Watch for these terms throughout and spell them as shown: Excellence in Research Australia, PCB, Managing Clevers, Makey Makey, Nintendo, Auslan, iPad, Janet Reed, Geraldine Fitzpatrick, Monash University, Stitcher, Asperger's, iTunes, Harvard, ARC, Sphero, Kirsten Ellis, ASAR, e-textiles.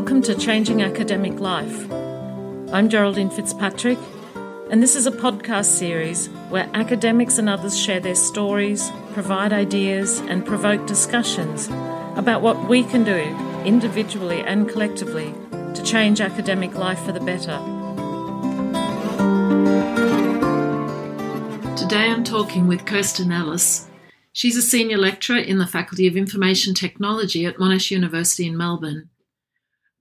Welcome to Changing Academic Life. I'm Geraldine Fitzpatrick, and this is a podcast series where academics and others share their stories, provide ideas, and provoke discussions about what we can do individually and collectively to change academic life for the better. Today I'm talking with Kirsten Ellis. She's a senior lecturer in the Faculty of Information Technology at Monash University in Melbourne.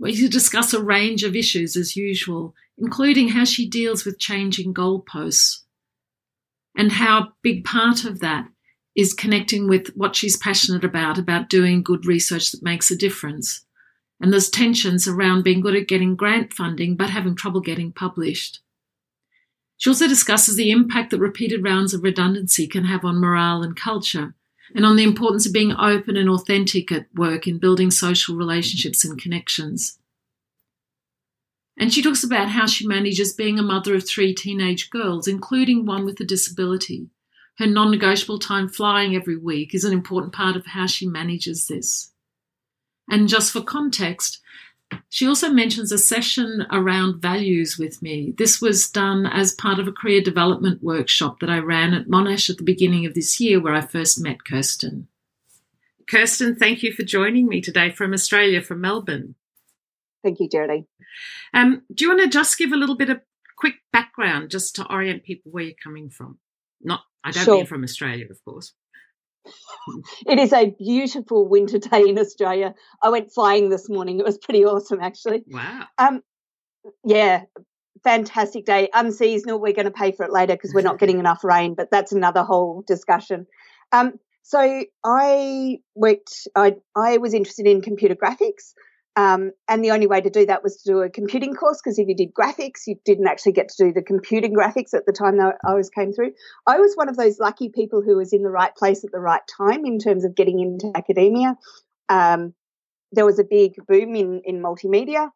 We discuss a range of issues as usual, including how she deals with changing goalposts and how a big part of that is connecting with what she's passionate about doing good research that makes a difference. And there's tensions around being good at getting grant funding but having trouble getting published. She also discusses the impact that repeated rounds of redundancy can have on morale and culture, and on the importance of being open and authentic at work in building social relationships and connections. And she talks about how she manages being a mother of 3 teenage girls, including one with a disability. Her non-negotiable time flying every week is an important part of how she manages this. And just for context, she also mentions a session around values with me. This was done as part of a career development workshop that I ran at Monash at the beginning of this year where I first met Kirsten. Kirsten, thank you for joining me today from Australia, from Melbourne. Thank you, Geraldine. Do you want to just give a little bit of quick background just to orient people where you're coming from? I don't mean from Australia, of course. It is a beautiful winter day in Australia. I went flying this morning. It was pretty awesome, actually. Wow. Yeah, fantastic day. Unseasonal. We're going to pay for it later because we're not getting enough rain, but that's another whole discussion. So I was interested in computer graphics, and the only way to do that was to do a computing course, because if you did graphics, you didn't actually get to do the computing graphics at the time that I was came through. I was one of those lucky people who was in the right place at the right time in terms of getting into academia. There was a big boom in multimedia,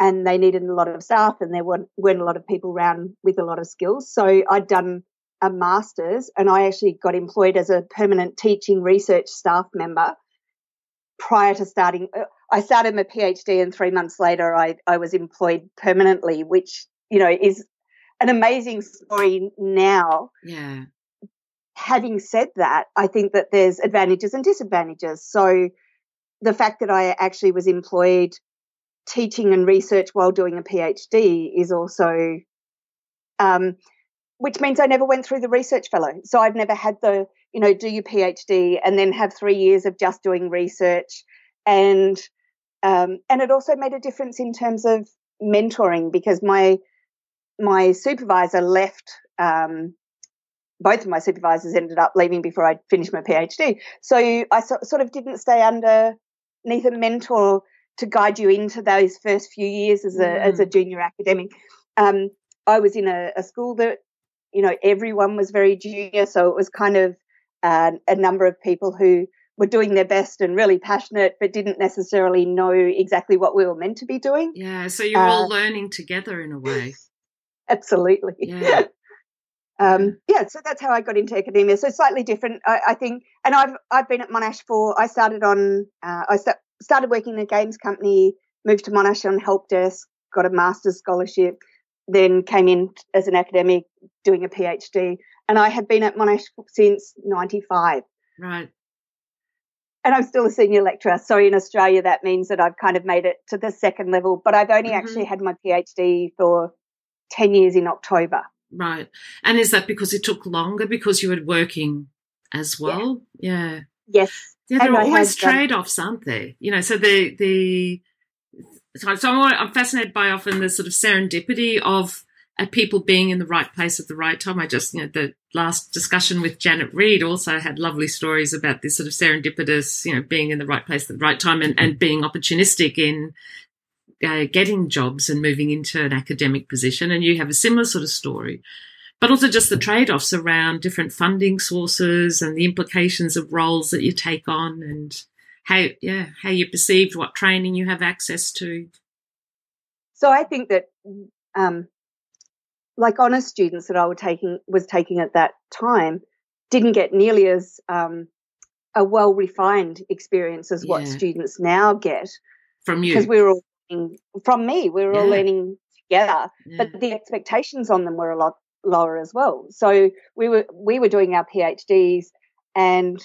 and they needed a lot of staff, and there weren't a lot of people around with a lot of skills. So I'd done a master's, and I actually got employed as a permanent teaching research staff member prior to starting. I started my PhD, and 3 months later I was employed permanently, which, you know, is an amazing story now. Yeah. Having said that, I think that there's advantages and disadvantages. So the fact that I actually was employed teaching and research while doing a PhD is also, which means I never went through the research fellow. So I've never had the, you know, do your PhD and then have 3 years of just doing research. And it also made a difference in terms of mentoring, because my supervisor left. Both of my supervisors ended up leaving before I finished my PhD. So I sort of didn't stay underneath a mentor to guide you into those first few years as a junior academic. I was in a school that, you know, everyone was very junior, so it was kind of a number of people who were doing their best and really passionate, but didn't necessarily know exactly what we were meant to be doing. Yeah, so you're all learning together in a way. Absolutely. Yeah. So that's how I got into academia. So slightly different, I think. And I've been at Monash for. I started on. I started working in a games company, moved to Monash on help desk, got a master's scholarship, then came in as an academic doing a PhD, and I have been at Monash since '95. Right. And I'm still a senior lecturer. So in Australia, that means that I've kind of made it to the second level, but I've only actually had my PhD for 10 years in October. Right. And is that because it took longer because you were working as well? Yeah. Yes. Yeah, there are always trade-offs, aren't there? You know, so I'm fascinated by often the sort of serendipity of people being in the right place at the right time. I just, you know, the last discussion with Janet Reed also had lovely stories about this sort of serendipitous, you know, being in the right place at the right time and being opportunistic in getting jobs and moving into an academic position. And you have a similar sort of story, but also just the trade-offs around different funding sources and the implications of roles that you take on and how you're perceived, what training you have access to. So I think that, like honor students that I was taking at that time didn't get nearly as a well-refined experience as what students now get. From you? Because we were all learning from me. We were all learning together, but the expectations on them were a lot lower as well. So we were doing our PhDs, and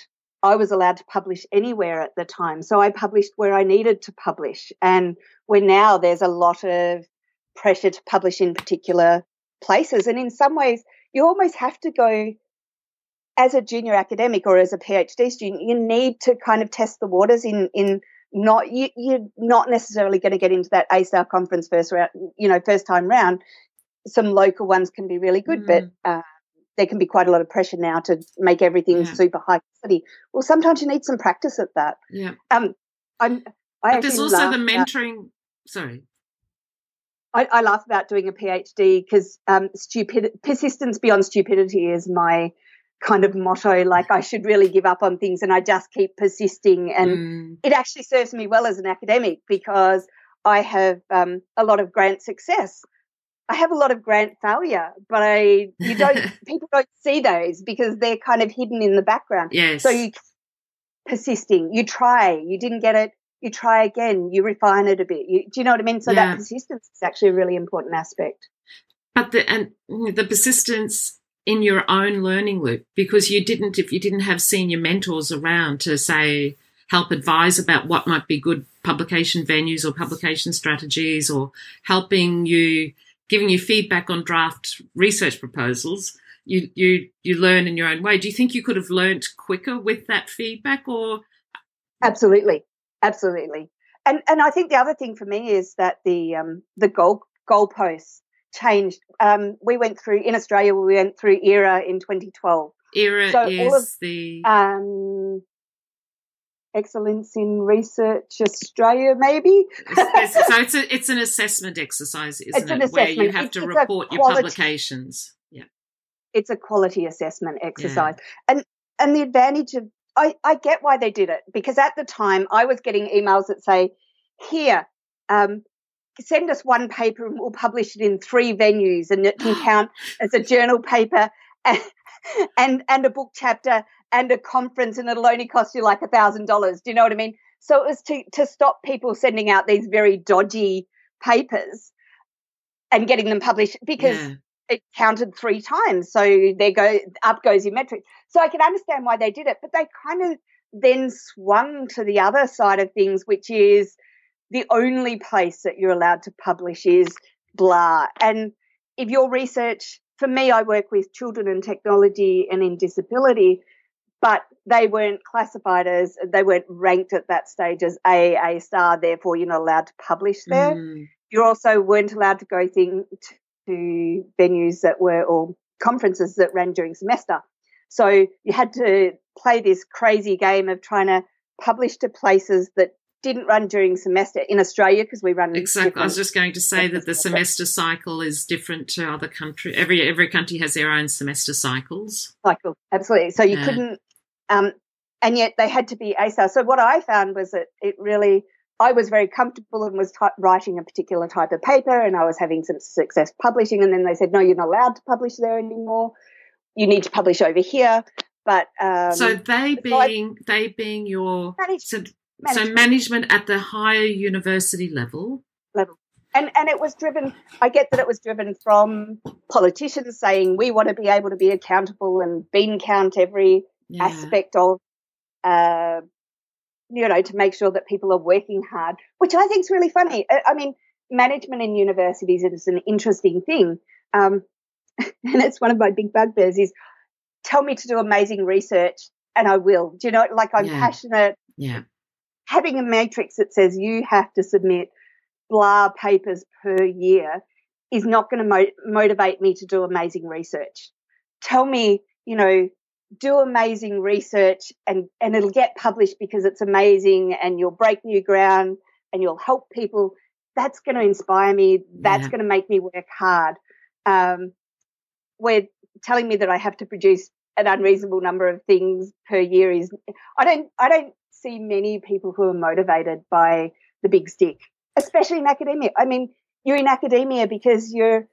I was allowed to publish anywhere at the time. So I published where I needed to publish, and where now there's a lot of pressure to publish in particular places. And in some ways, you almost have to go as a junior academic or as a PhD student. You need to kind of test the waters you're not necessarily going to get into that ASAR conference first time round. Some local ones can be really good, but there can be quite a lot of pressure now to make everything super high quality. Well, sometimes you need some practice at that. Yeah. But there's also the mentoring. Sorry. I laugh about doing a PhD because persistence beyond stupidity is my kind of motto. Like, I should really give up on things, and I just keep persisting. And it actually serves me well as an academic, because I have a lot of grant success. I have a lot of grant failure, but people don't see those because they're kind of hidden in the background. Yes. So you keep persisting, you try, you didn't get it, you try again, you refine it a bit. Do you know what I mean? So that persistence is actually a really important aspect. But the persistence in your own learning loop, because if you didn't have senior mentors around to say, help advise about what might be good publication venues or publication strategies, or helping you, giving you feedback on draft research proposals, you learn in your own way. Do you think you could have learned quicker with that feedback? Or absolutely, and I think the other thing for me is that the goalposts changed. We went through in Australia. We went through ERA in 2012. ERA Excellence in Research Australia, maybe. So it's an assessment exercise, isn't it? Where you have to report your publications. Yeah, it's a quality assessment exercise, and the advantage of I get why they did it, because at the time I was getting emails that say, "Here, send us one paper and we'll publish it in 3 venues, and it can count as a journal paper and a book chapter." And a conference, and it'll only cost you like $1,000. Do you know what I mean? So it was to stop people sending out these very dodgy papers and getting them published, because it counted 3 times. So up goes your metric. So I can understand why they did it, but they kind of then swung to the other side of things, which is the only place that you're allowed to publish is blah. And if your research, for me, I work with children and technology and in disability. But they weren't classified as, they weren't ranked at that stage as ASAR, therefore you're not allowed to publish there. Mm. You also weren't allowed to go to venues that were, or conferences that ran during semester. So you had to play this crazy game of trying to publish to places that didn't run during semester in Australia, because we run. Exactly. I was just going to say that the semester cycle is different to other countries. Every country has their own semester cycles. Absolutely. So you couldn't. And yet they had to be ASAR. So what I found was that I was very comfortable and was writing a particular type of paper, and I was having some success publishing. And then they said, no, you're not allowed to publish there anymore. You need to publish over here. But so they being your management at the higher university level. And it was driven, I get that it was driven from politicians saying we want to be able to be accountable and bean count every aspect of, to make sure that people are working hard, which I think is really funny. I mean, management in universities is an interesting thing. And it's one of my big bugbears is, tell me to do amazing research and I will. Do you know, like, I'm passionate. Yeah. Having a matrix that says you have to submit blah papers per year is not going to motivate me to do amazing research. Tell me, do amazing research and it'll get published because it's amazing and you'll break new ground and you'll help people. That's going to inspire me. That's going to make me work hard. Where telling me that I have to produce an unreasonable number of things per year is I don't see many people who are motivated by the big stick, especially in academia. I mean, you're in academia because you're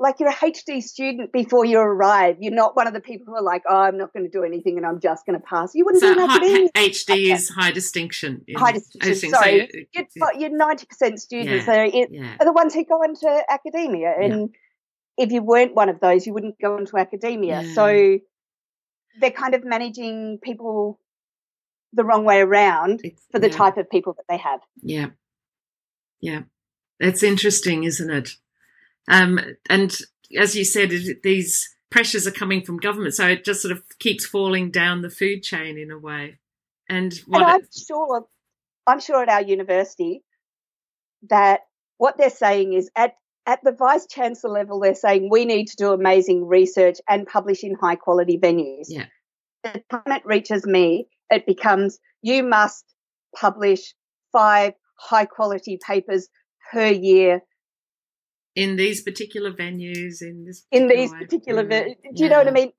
like you're a HD student before you arrive. You're not one of the people who are like, oh, I'm not going to do anything and I'm just going to pass. You wouldn't do that. HD is high distinction. High distinction, sorry. So you're 90% students. Are the ones who go into academia. And if you weren't one of those, you wouldn't go into academia. Yeah. So they're kind of managing people the wrong way around for the type of people that they have. Yeah. Yeah. That's interesting, isn't it? And as you said, these pressures are coming from government, so it just sort of keeps falling down the food chain in a way. And I'm sure at our university that what they're saying is at the Vice-Chancellor level, they're saying we need to do amazing research and publish in high-quality venues. Yeah. The time it reaches me, it becomes you must publish 5 high-quality papers per year in these particular venues, in these particular venues. Do you know what I mean?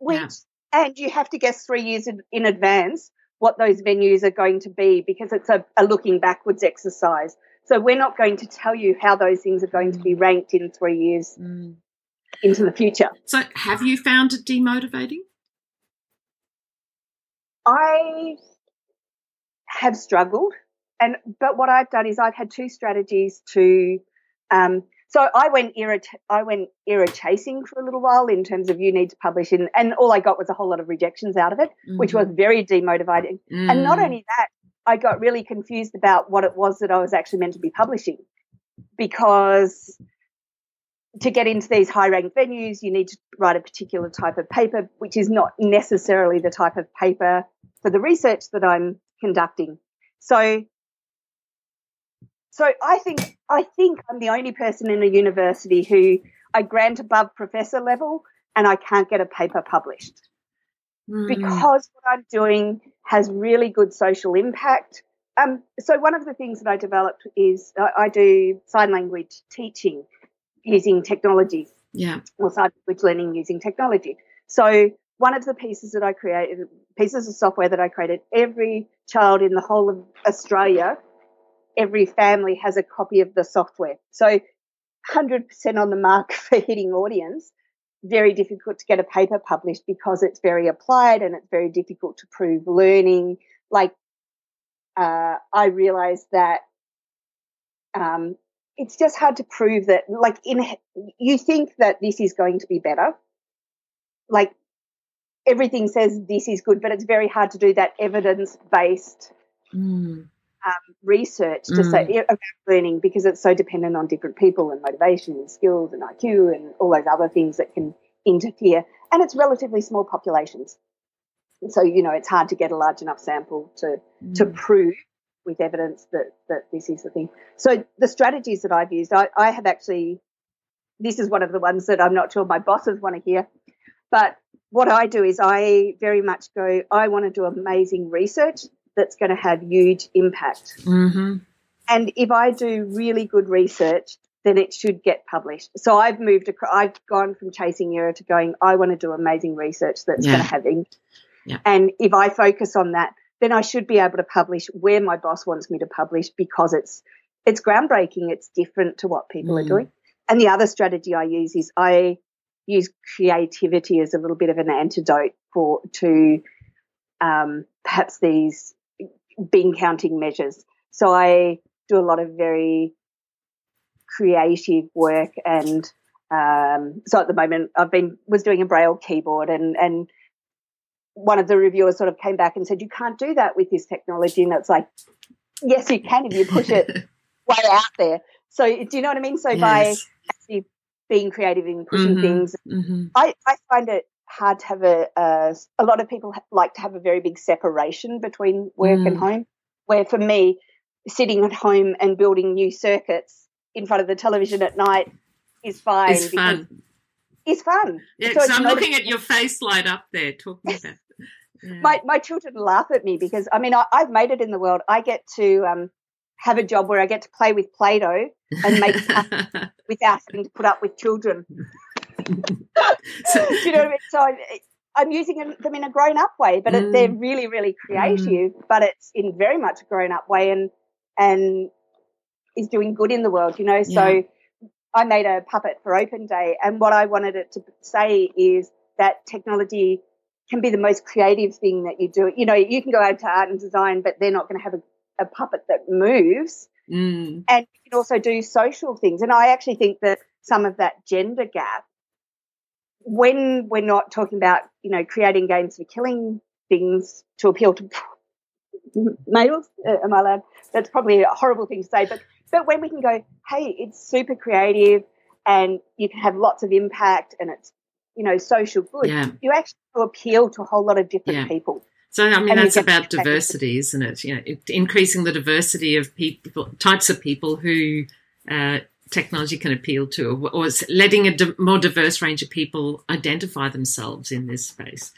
And you have to guess 3 years in advance what those venues are going to be, because it's a looking backwards exercise. So we're not going to tell you how those things are going to be ranked in 3 years into the future. So have you found it demotivating? I have struggled, but what I've done is I've had 2 strategies to so I went era chasing for a little while in terms of you need to publish in, and all I got was a whole lot of rejections out of it, which was very demotivating. And not only that, I got really confused about what it was that I was actually meant to be publishing, because to get into these high-ranked venues, you need to write a particular type of paper, which is not necessarily the type of paper for the research that I'm conducting. So I think I'm the only person in a university who I grant above professor level and I can't get a paper published because what I'm doing has really good social impact. So one of the things that I developed is I do sign language teaching using technology, or sign language learning using technology. So one of the pieces that I created, pieces of software that I created, every child in the whole of Australia, every family has a copy of the software. So 100% on the mark for hitting audience, very difficult to get a paper published because it's very applied and it's very difficult to prove learning. Like I realised that it's just hard to prove that, like you think that this is going to be better. Like everything says this is good, but it's very hard to do that evidence-based research to say about learning, because it's so dependent on different people and motivation and skills and IQ and all those other things that can interfere, and it's relatively small populations, so you know it's hard to get a large enough sample to prove with evidence that this is the thing. So the strategies that I've used, I have actually, this is one of the ones that I'm not sure my bosses want to hear, but what I do is I very much go, I want to do amazing research that's going to have huge impact. Mm-hmm. And if I do really good research, then it should get published. So I've I've gone from chasing era to going, I want to do amazing research that's going to have impact. Yeah. And if I focus on that, then I should be able to publish where my boss wants me to publish, because it's groundbreaking, it's different to what people are doing. And the other strategy I use is I use creativity as a little bit of an antidote to perhaps these bean counting measures. So I do a lot of very creative work, and so at the moment I've was doing a braille keyboard, and one of the reviewers sort of came back and said, you can't do that with this technology, and it's like, yes you can if you push it way out there. So do you know what I mean? So by actually being creative and pushing things, I find it hard to have a lot of people like to have a very big separation between work and home, where for me sitting at home and building new circuits in front of the television at night is fine. It's fun. It's fun. Yeah, so I'm looking at your face light up there talking about it. Yeah. My children laugh at me because, I mean, I've made it in the world. I get to have a job where I get to play with Play-Doh and make without having to put up with children. Do you know what I mean? So I'm using them in a grown-up way, but they're really, really creative. But it's in very much a grown-up way, and is doing good in the world, you know. So I made a puppet for Open Day, and what I wanted it to say is that technology can be the most creative thing that you do. You know, you can go out to art and design, but they're not going to have a puppet that moves. Mm. And you can also do social things. And I actually think that some of that gender gap, when we're not talking about, you know, creating games for killing things to appeal to males, am I allowed? That's probably a horrible thing to say, but when we can go, hey, it's super creative and you can have lots of impact and it's, you know, social good, yeah. You actually appeal to a whole lot of different yeah. people. So, I mean, and that's about diversity, isn't it? You know, increasing the diversity of people, types of people who technology can appeal to, or letting a more diverse range of people identify themselves in this space.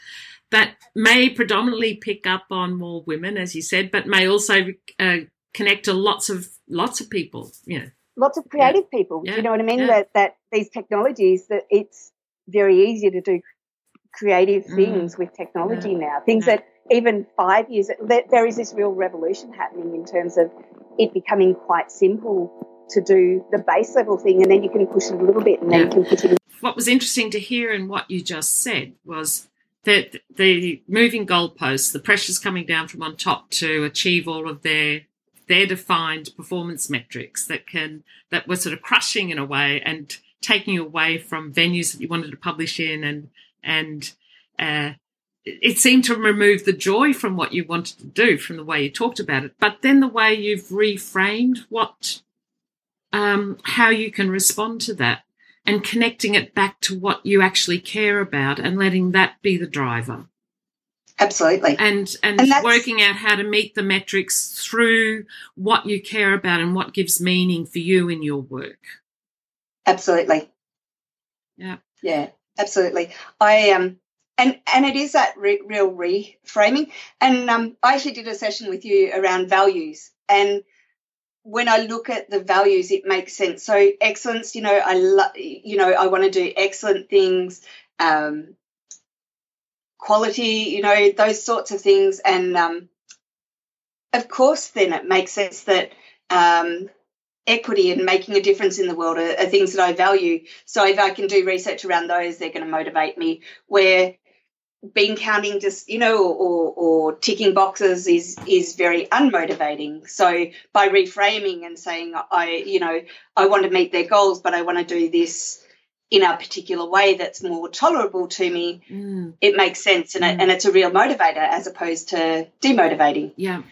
That may predominantly pick up on more women, as you said, but may also connect to lots of people. You know, lots of creative yeah. people. Yeah. Do you know what I mean? Yeah. That these technologies, that it's very easy to do creative things with technology yeah. now. Things yeah. that even 5 years, there is this real revolution happening in terms of it becoming quite simple to do the base level thing, and then you can push it a little bit, and then yeah. you can push it. What was interesting to hear in what you just said was that the moving goalposts, the pressures coming down from on top to achieve all of their defined performance metrics that were sort of crushing in a way and taking away from venues that you wanted to publish in, and it seemed to remove the joy from what you wanted to do, from the way you talked about it. But then the way you've reframed what how you can respond to that and connecting it back to what you actually care about and letting that be the driver. Absolutely. And working out how to meet the metrics through what you care about and what gives meaning for you in your work. Absolutely. Yeah. Yeah, absolutely. I and it is that real reframing. And I actually did a session with you around values, and when I look at the values, it makes sense. So excellence, you know, I want to do excellent things, quality, you know, those sorts of things. And of course, then it makes sense that equity and making a difference in the world are things that I value. So if I can do research around those, they're going to motivate me. Where bean counting, just, you know, or ticking boxes is very unmotivating. So by reframing and saying, I want to meet their goals, but I want to do this in a particular way that's more tolerable to me, it makes sense, and it's a real motivator as opposed to demotivating. Yeah.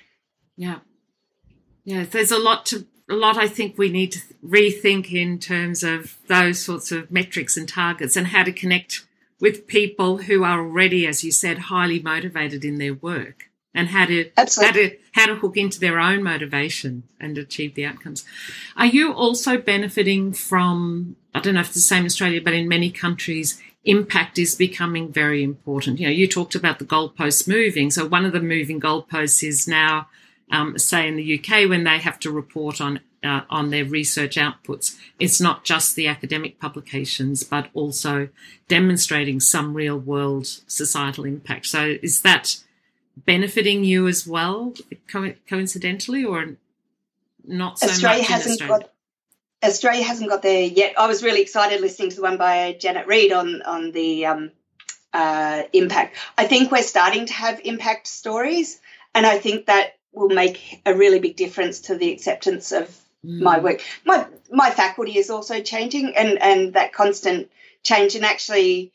There's a lot I think we need to rethink in terms of those sorts of metrics and targets and how to connect with people who are already, as you said, highly motivated in their work, and how to hook into their own motivation and achieve the outcomes. Are you also benefiting from, I don't know if it's the same in Australia, but in many countries, impact is becoming very important. You know, you talked about the goalposts moving. So one of the moving goalposts is now, say in the UK, when they have to report on their research outputs. It's not just the academic publications, but also demonstrating some real-world societal impact. So is that benefiting you as well, coincidentally, or not so much in Australia? Australia hasn't got there yet. I was really excited listening to the one by Janet Reed on the impact. I think we're starting to have impact stories, and I think that will make a really big difference to the acceptance of my work. My faculty is also changing, and that constant change, and actually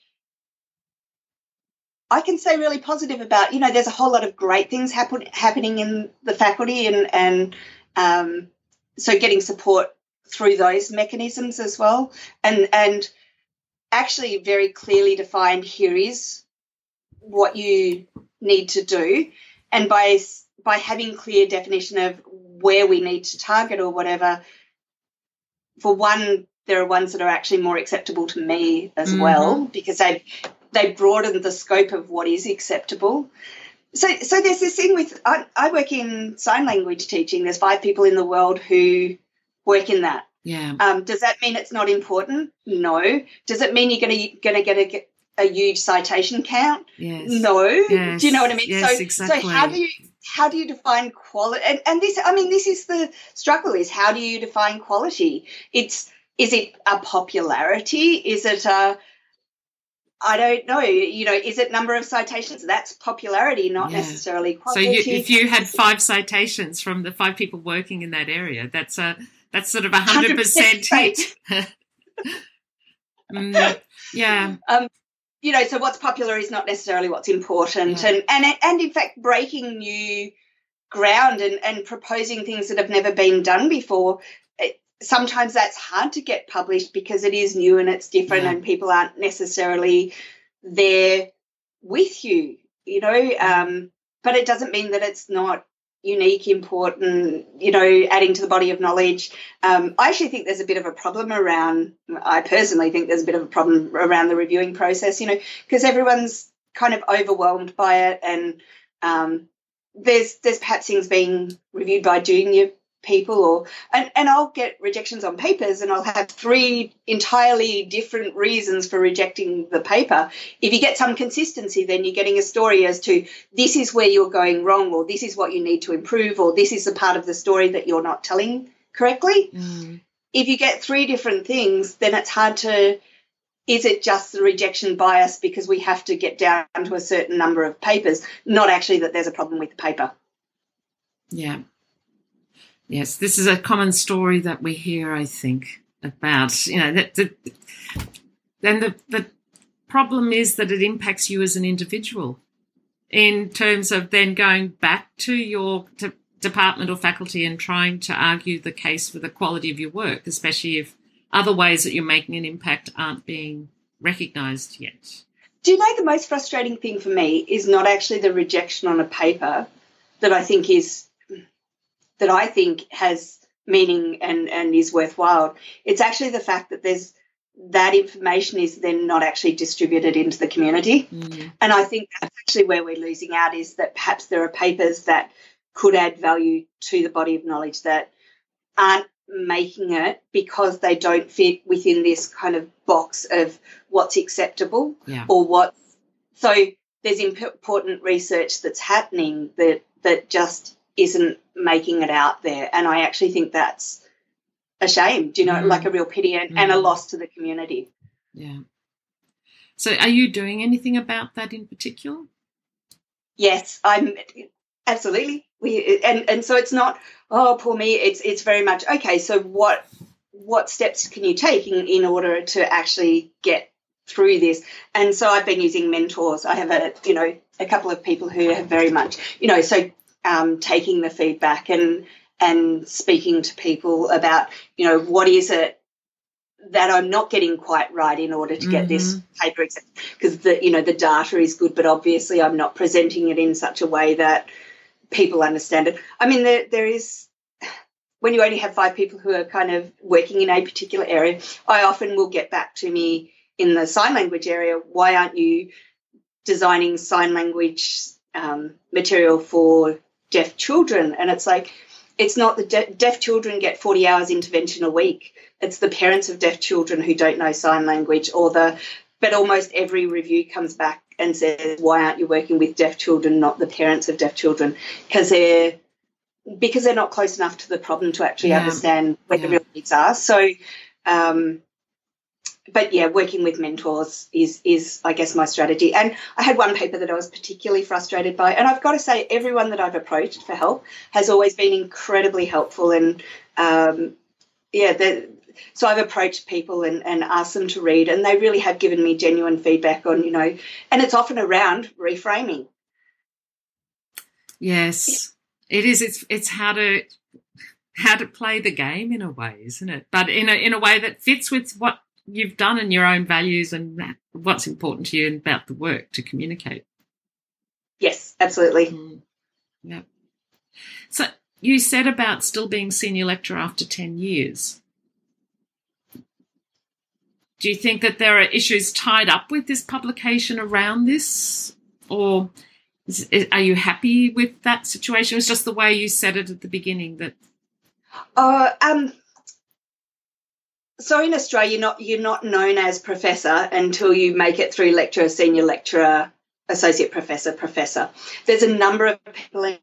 I can say really positive about, you know, there's a whole lot of great things happening in the faculty, and so getting support through those mechanisms as well, and actually very clearly defined, here is what you need to do, and by having clear definition of where we need to target or whatever, for one, there are ones that are actually more acceptable to me as well, because they broaden the scope of what is acceptable. So there's this thing with, I work in sign language teaching. There's 5 people in the world who work in that. Yeah. Does that mean it's not important? No. Does it mean you're going to get a huge citation count? Yes. No. Yes. Do you know what I mean? Yes, so, exactly. So how do you define quality? And this is the struggle, is how do you define quality? It's Is it a popularity? Is it a, I don't know, you know, is it number of citations? That's popularity, not necessarily quantity. So if you had 5 citations from the 5 people working in that area, that's sort of 100% hit. You know, so what's popular is not necessarily what's important. Yeah. And in fact, breaking new ground and proposing things that have never been done before, sometimes that's hard to get published because it is new and it's different and people aren't necessarily there with you, you know. But it doesn't mean that it's not unique, important, you know, adding to the body of knowledge. I actually think there's a bit of a problem around, I personally think there's a bit of a problem around the reviewing process, you know, because everyone's kind of overwhelmed by it and there's perhaps things being reviewed by junior people and I'll get rejections on papers and I'll have 3 entirely different reasons for rejecting the paper. If you get some consistency, then you're getting a story as to this is where you're going wrong or this is what you need to improve or this is the part of the story that you're not telling correctly. Mm. If you get 3 different things, then it's hard to, is it just the rejection bias because we have to get down to a certain number of papers, not actually that there's a problem with the paper. Yeah. Yes, this is a common story that we hear, I think, about, you know, the problem is that it impacts you as an individual in terms of then going back to your department or faculty and trying to argue the case for the quality of your work, especially if other ways that you're making an impact aren't being recognised yet. Do you know the most frustrating thing for me is not actually the rejection on a paper that I think is that I think has meaning and is worthwhile. It's actually the fact that there's that information is then not actually distributed into the community. Mm. And I think that's actually where we're losing out is that perhaps there are papers that could add value to the body of knowledge that aren't making it because they don't fit within this kind of box of what's acceptable or what. So there's important research that's happening that just isn't making it out there, and I actually think that's a shame, do you know, like a real pity and a loss to the community. Yeah. So are you doing anything about that in particular? Yes, I'm absolutely. And so it's not, oh, poor me, it's very much, okay, so what steps can you take in order to actually get through this? And so I've been using mentors. I have a couple of people who have very much, you know, so taking the feedback and speaking to people about, you know, what is it that I'm not getting quite right in order to get this paper accepted, because the data is good, but obviously I'm not presenting it in such a way that people understand it. I mean, there is, when you only have 5 people who are kind of working in a particular area, I often will get back to me in the sign language area, why aren't you designing sign language material for deaf children? And it's like, it's not the deaf children get 40 hours intervention a week. It's the parents of deaf children who don't know sign language but almost every review comes back and says, why aren't you working with deaf children, not the parents of deaf children? Because they're not close enough to the problem to actually understand where the real needs are. So, but yeah, working with mentors is I guess my strategy. And I had one paper that I was particularly frustrated by, and I've got to say everyone that I've approached for help has always been incredibly helpful. And so I've approached people and asked them to read, and they really have given me genuine feedback on, you know, and it's often around reframing. Yes, it is. It's how to play the game in a way, isn't it? But in a way that fits with what you've done in your own values and what's important to you and about the work to communicate. Yes, absolutely. Mm. Yeah. So you said about still being senior lecturer after 10 years. Do you think that there are issues tied up with this publication around this, or are you happy with that situation? It's just the way you said it at the beginning that... So in Australia, you're not known as professor until you make it through lecturer, senior lecturer, associate professor, professor. There's a number of people in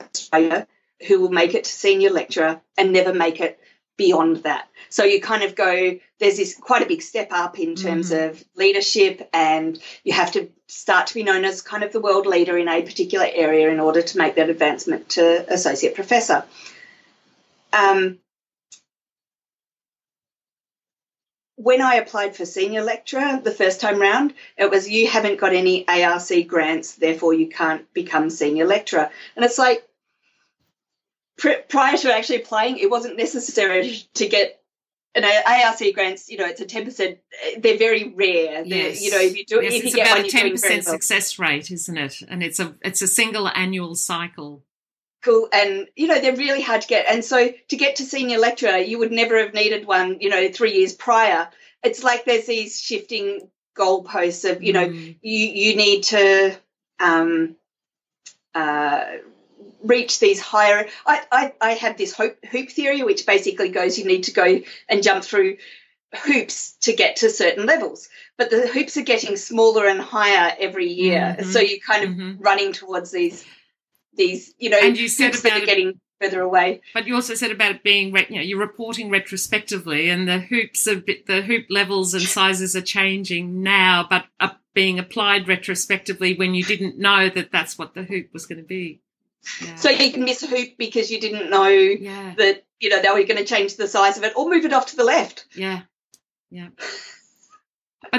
Australia who will make it to senior lecturer and never make it beyond that. So you kind of go, there's this quite a big step up in terms of leadership, and you have to start to be known as kind of the world leader in a particular area in order to make that advancement to associate professor. When I applied for senior lecturer the first time round, it was, you haven't got any ARC grants, therefore you can't become senior lecturer. And it's like, prior to actually applying, it wasn't necessary to get an ARC grants. You know, it's a 10%. They're very rare. Yes. You know, if you do, yes, if you get one, it's about a 10% success rate, isn't it? And it's a single annual cycle. Cool. And, you know, they're really hard to get. And so to get to senior lecturer, you would never have needed one, you know, 3 years prior. It's like there's these shifting goalposts of, you know, you need to reach these higher. I have this hoop theory, which basically goes, you need to go and jump through hoops to get to certain levels. But the hoops are getting smaller and higher every year. So you're kind of running towards these, you know, and you said about that are getting further away. But you also said about it being, you know, you're reporting retrospectively, and the hoops are the hoop levels and sizes are changing now, but are being applied retrospectively when you didn't know that that's what the hoop was going to be. Yeah. So you can miss a hoop because you didn't know that, you know, they were going to change the size of it or move it off to the left. Yeah, yeah. But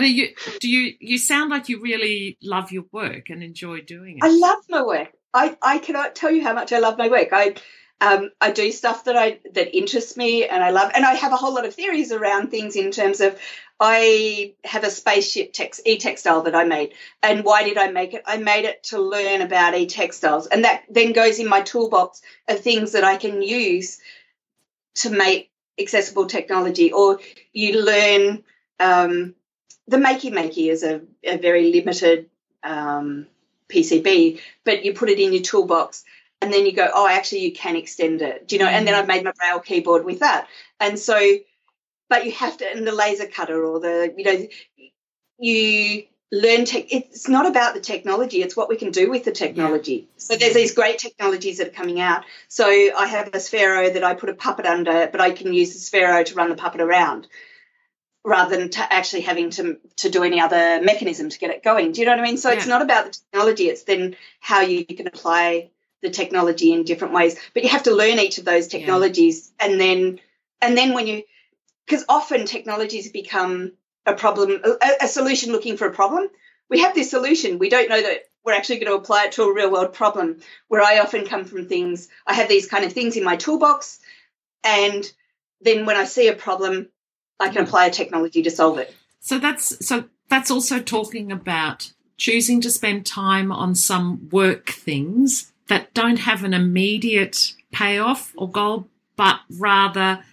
do you sound like you really love your work and enjoy doing it? I love my work. I cannot tell you how much I love my work. I do stuff that interests me and I love, and I have a whole lot of theories around things in terms of, I have a spaceship e-textile that I made. And why did I make it? I made it to learn about e-textiles. And that then goes in my toolbox of things that I can use to make accessible technology. Or you learn the Makey Makey is a very limited PCB, but you put it in your toolbox and then you go, oh, actually you can extend it, do you know? And then I've made my Braille keyboard with that. And so, but you have to, and the laser cutter or the, you know, you learn tech. It's not about the technology, it's what we can do with the technology. Yeah. So there's these great technologies that are coming out. So I have a Sphero that I put a puppet under, but I can use the Sphero to run the puppet around, rather than actually having to do any other mechanism to get it going. Do you know what I mean? So it's not about the technology, it's then how you can apply the technology in different ways. But you have to learn each of those technologies and then when you, because often technologies become a problem, a solution looking for a problem. We have this solution. We don't know that we're actually going to apply it to a real world problem, where I often come from things. I have these kind of things in my toolbox, and then when I see a problem, I can apply a technology to solve it. So that's also talking about choosing to spend time on some work things that don't have an immediate payoff or goal, but rather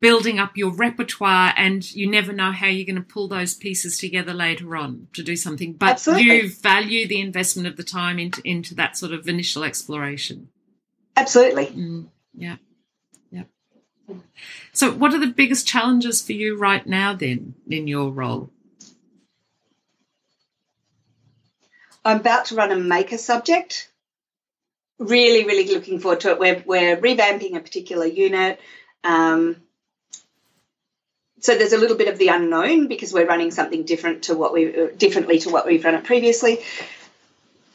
building up your repertoire, and you never know how you're going to pull those pieces together later on to do something. But Absolutely. You value the investment of the time into that sort of initial exploration. Absolutely. Yeah. So what are the biggest challenges for you right now then in your role? I'm about to run a maker subject. Really, really looking forward to it. We're revamping a particular unit. So there's a little bit of the unknown because we're running something differently to what we've run it previously.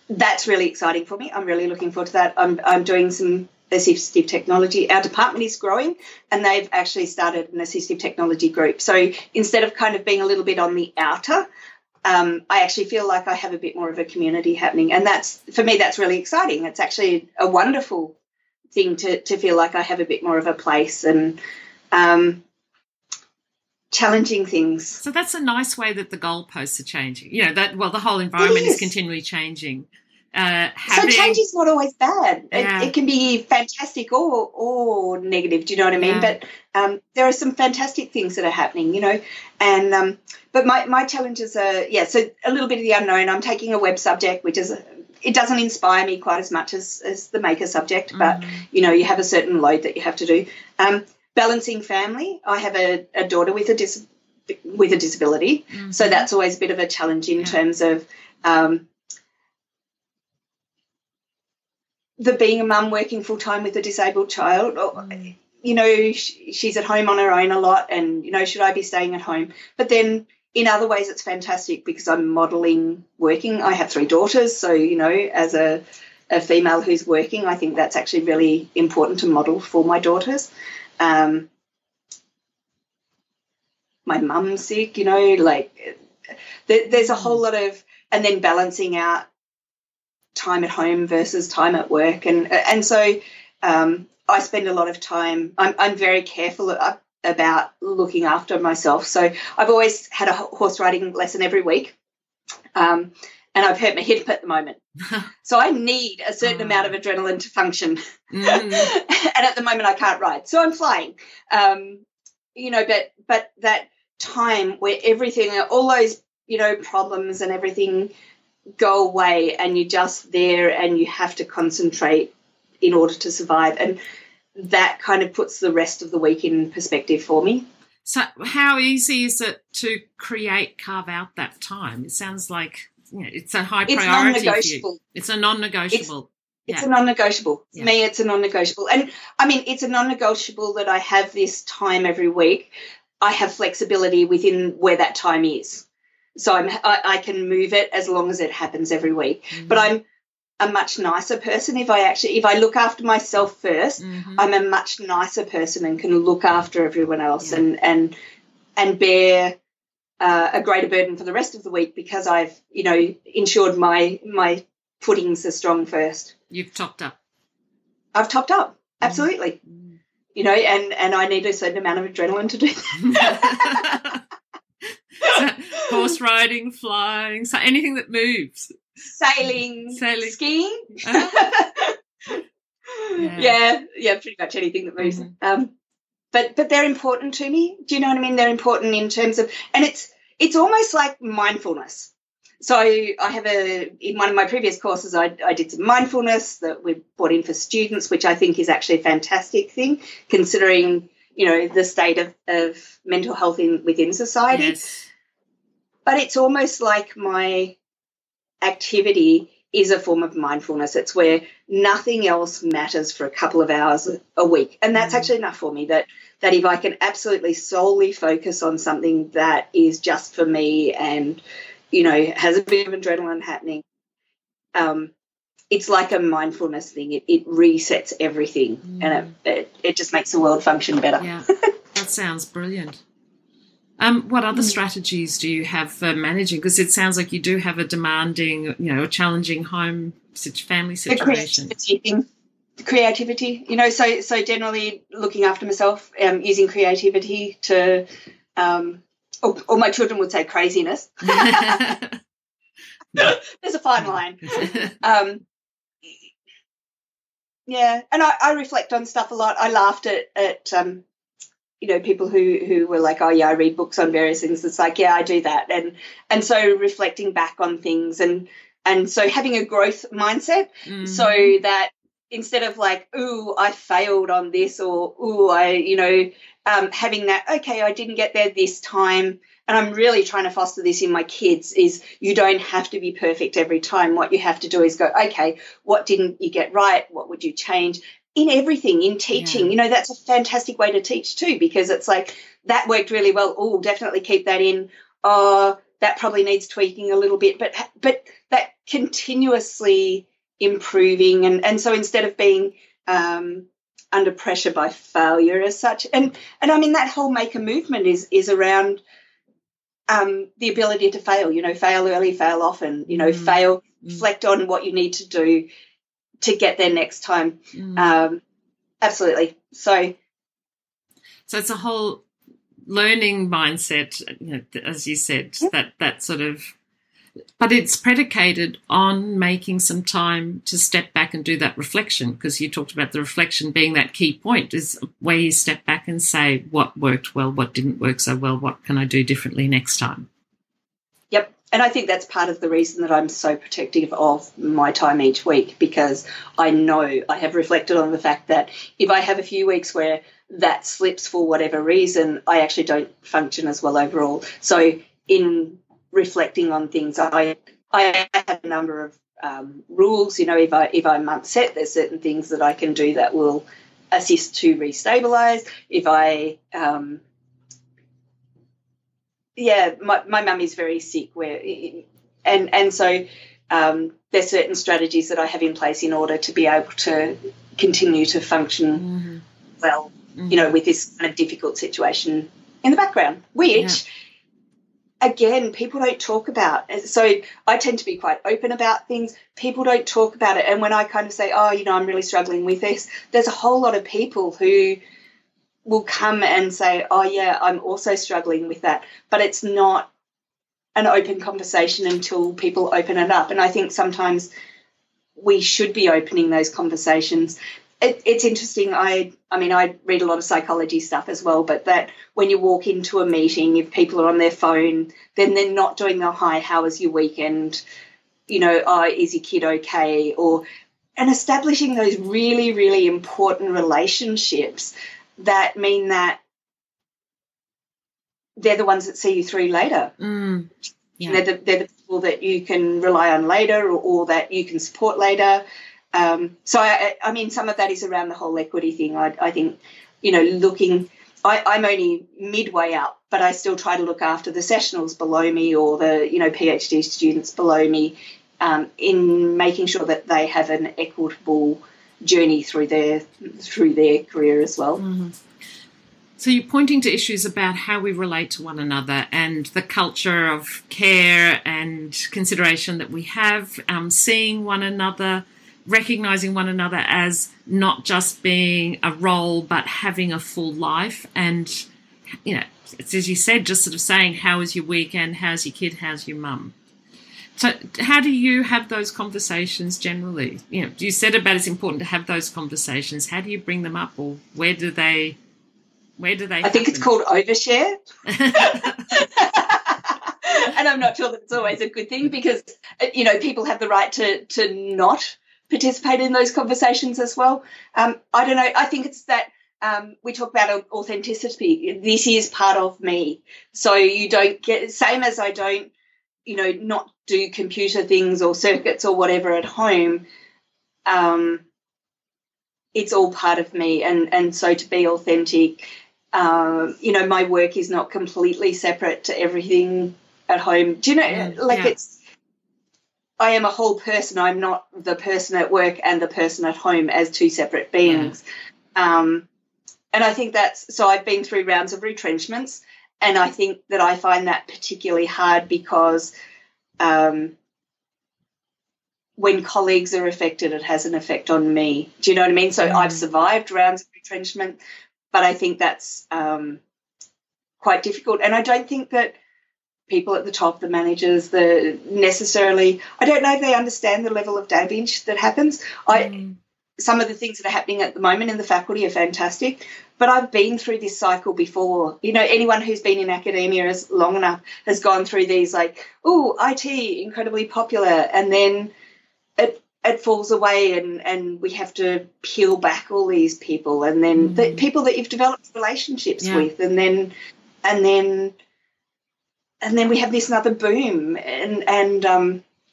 That's really exciting for me. I'm really looking forward to that. I'm doing some assistive technology. Our department is growing, and they've actually started an assistive technology group. So instead of kind of being a little bit on the outer, I actually feel like I have a bit more of a community happening, and that's, for me, that's really exciting. It's actually a wonderful thing to feel like I have a bit more of a place and challenging things. So that's a nice way that the goalposts are changing. You know, that, well, the whole environment is continually changing. So change is not always bad. Yeah. It can be fantastic or negative. Do you know what I mean? Yeah. But there are some fantastic things that are happening, you know. And but my challenges are, so a little bit of the unknown. I'm taking a web subject, which is, it doesn't inspire me quite as much as the maker subject, but, you know, you have a certain load that you have to do. Balancing family. I have a daughter with a disability, so that's always a bit of a challenge in terms of the being a mum working full-time with a disabled child, or, you know, she's at home on her own a lot, and, you know, should I be staying at home? But then in other ways it's fantastic because I'm modelling working. I have three daughters, so, you know, as a female who's working, I think that's actually really important to model for my daughters. My mum's sick, you know, like there's a whole lot of, and then balancing out time at home versus time at work. And so I spend a lot of time, I'm very careful about looking after myself. So I've always had a horse riding lesson every week, and I've hurt my hip at the moment. So I need a certain amount of adrenaline to function. And at the moment I can't ride, so I'm flying. You know, but that time where everything, all those, you know, problems and everything go away, and you're just there and you have to concentrate in order to survive. And that kind of puts the rest of the week in perspective for me. So how easy is it to carve out that time? It sounds like, you know, it's a high priority for you. It's a non-negotiable. It's a non-negotiable. Yeah. For me, it's a non-negotiable. And, I mean, it's a non-negotiable that I have this time every week. I have flexibility within where that time is. So I can move it as long as it happens every week. Mm-hmm. But I'm a much nicer person if I look after myself first. Mm-hmm. I'm a much nicer person and can look after everyone else, yeah, and bear a greater burden for the rest of the week because I've, you know, ensured my puddings are strong first. You've topped up. I've topped up, absolutely. Mm-hmm. You know, and I need a certain amount of adrenaline to do that. So, horse riding, flying, so anything that moves. Sailing. Skiing. Yeah, pretty much anything that moves. Mm-hmm. But they're important to me. Do you know what I mean? They're important in terms of, and it's almost like mindfulness. So I have in one of my previous courses, I did some mindfulness that we brought in for students, which I think is actually a fantastic thing considering, you know, the state of mental health within society. Yes. But it's almost like my activity is a form of mindfulness. It's where nothing else matters for a couple of hours a week. And that's actually enough for me, that if I can absolutely solely focus on something that is just for me and, you know, has a bit of adrenaline happening, it's like a mindfulness thing. It resets everything, and it just makes the world function better. Yeah, that sounds brilliant. What other strategies do you have for managing? Because it sounds like you do have a demanding, you know, a challenging home, family situation. Creativity, you know, so generally looking after myself, using creativity to or my children would say craziness. There's a fine line. Yeah, and I reflect on stuff a lot. I laughed at you know, people who were like, oh, yeah, I read books on various things. It's like, yeah, I do that. And so reflecting back on things and so having a growth mindset, so that instead of like, ooh, I failed on this, or ooh, I, you know, having that, okay, I didn't get there this time. And I'm really trying to foster this in my kids is you don't have to be perfect every time. What you have to do is go, okay, what didn't you get right? What would you change? In everything, in teaching, you know, that's a fantastic way to teach too, because it's like that worked really well. Oh, definitely keep that in. Oh, that probably needs tweaking a little bit, but that continuously improving. And so instead of being under pressure by failure as such, and I mean, that whole maker movement is around the ability to fail, you know, fail early, fail often, you know, fail, reflect on what you need to do to get there next time. Absolutely. So it's a whole learning mindset, you know, as you said, that sort of, but it's predicated on making some time to step back and do that reflection, because you talked about the reflection being that key point, is where you step back and say what worked well, what didn't work so well, what can I do differently next time. Yep. And I think that's part of the reason that I'm so protective of my time each week, because I know I have reflected on the fact that if I have a few weeks where that slips for whatever reason, I actually don't function as well overall. So in reflecting on things, I have a number of rules. You know, if I'm upset, there's certain things that I can do that will assist to restabilise. If I, my mum is very sick, so there's certain strategies that I have in place in order to be able to continue to function well, with this kind of difficult situation in the background, which, again, people don't talk about. So I tend to be quite open about things. People don't talk about it. And when I kind of say, I'm really struggling with this, there's a whole lot of people who will come and say, I'm also struggling with that. But it's not an open conversation until people open it up. And I think sometimes we should be opening those conversations. It's interesting. I read a lot of psychology stuff as well, but that when you walk into a meeting, if people are on their phone, then they're not doing the hi, how was your weekend? Is your kid okay? And establishing those really, really important relationships that mean that they're the ones that see you through later. Mm, yeah. They're the people that you can rely on later or that you can support later. So some of that is around the whole equity thing. I think, I'm only midway up, but I still try to look after the sessionals below me or the, PhD students below me in making sure that they have an equitable journey through their career as well. Mm-hmm. So you're pointing to issues about how we relate to one another and the culture of care and consideration that we have, seeing one another, recognising one another as not just being a role but having a full life and, it's as you said, just sort of saying, how is your weekend, how's your kid, how's your mum? So how do you have those conversations generally? You said about it's important to have those conversations. How do you bring them up or where do they happen? Think it's called overshare. And I'm not sure that it's always a good thing because, people have the right to not participate in those conversations as well. I don't know. I think it's that we talk about authenticity. This is part of me. So you don't get – same as I don't, not do computer things or circuits or whatever at home, it's all part of me. And so to be authentic, my work is not completely separate to everything at home. Do you know, it's – I am a whole person. I'm not the person at work and the person at home as two separate beings. Yeah. And I think that's – so I've been through rounds of retrenchments, and I think that I find that particularly hard because when colleagues are affected, it has an effect on me. Do you know what I mean? So I've survived rounds of retrenchment, but I think that's quite difficult. And I don't think that people at the top, the managers, I don't know if they understand the level of damage that happens. Some of the things that are happening at the moment in the faculty are fantastic, but I've been through this cycle before. Anyone who's been in academia as long enough has gone through these IT, incredibly popular, and then it falls away and we have to peel back all these people and then the people that you've developed relationships with and then we have this another boom and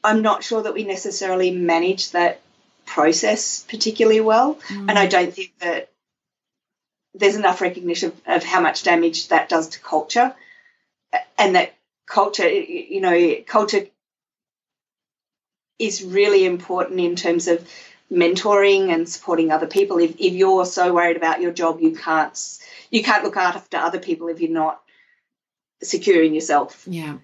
I'm not sure that we necessarily manage that process particularly well. And I don't think that there's enough recognition of how much damage that does to culture, and that culture is really important in terms of mentoring and supporting other people. If you're so worried about your job, you can't look after other people if you're not secure in yourself. Yeah.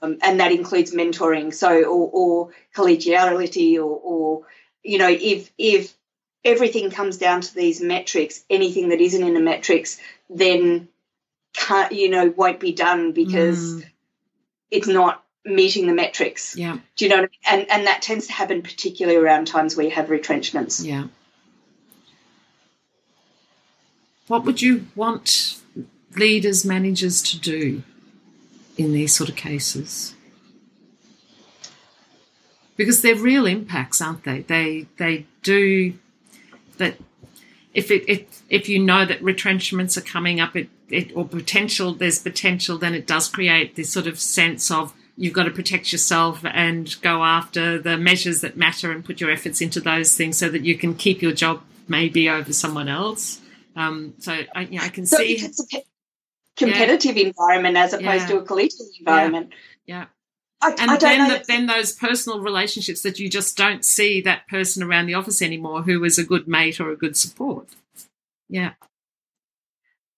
And that includes mentoring, or collegiality, or if everything comes down to these metrics, anything that isn't in the metrics then won't be done because it's not meeting the metrics. Yeah. Do you know what I mean? And that tends to happen particularly around times where you have retrenchments. Yeah. What would you want leaders, managers to do in these sort of cases? Because they're real impacts, aren't they? They do that. If you know that retrenchments are coming up, there's potential, then it does create this sort of sense of you've got to protect yourself and go after the measures that matter and put your efforts into those things so that you can keep your job maybe over someone else. I can so see it's a competitive environment as opposed to a collegiate environment. Yeah. Then those personal relationships that you just don't see that person around the office anymore who is a good mate or a good support. Yeah.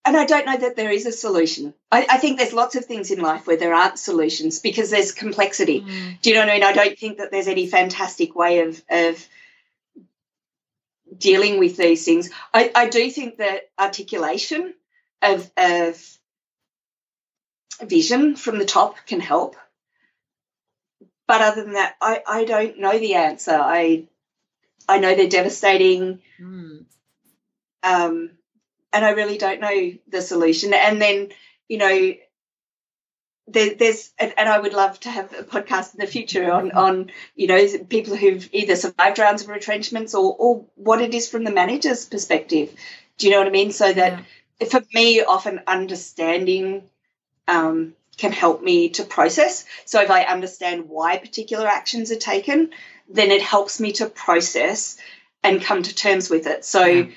And I don't know that there is a solution. I think there's lots of things in life where there aren't solutions because there's complexity. Mm. Do you know what I mean? I don't think that there's any fantastic way of dealing with these things. I do think that articulation of vision from the top can help. But other than that, I don't know the answer. I know they're devastating. Mm. And I really don't know the solution. And then, you know, there's – and I would love to have a podcast in the future on, you know, people who've either survived rounds of retrenchments or what it is from the manager's perspective. Do you know what I mean? So that for me often understanding can help me to process. So if I understand why particular actions are taken, then it helps me to process and come to terms with it. So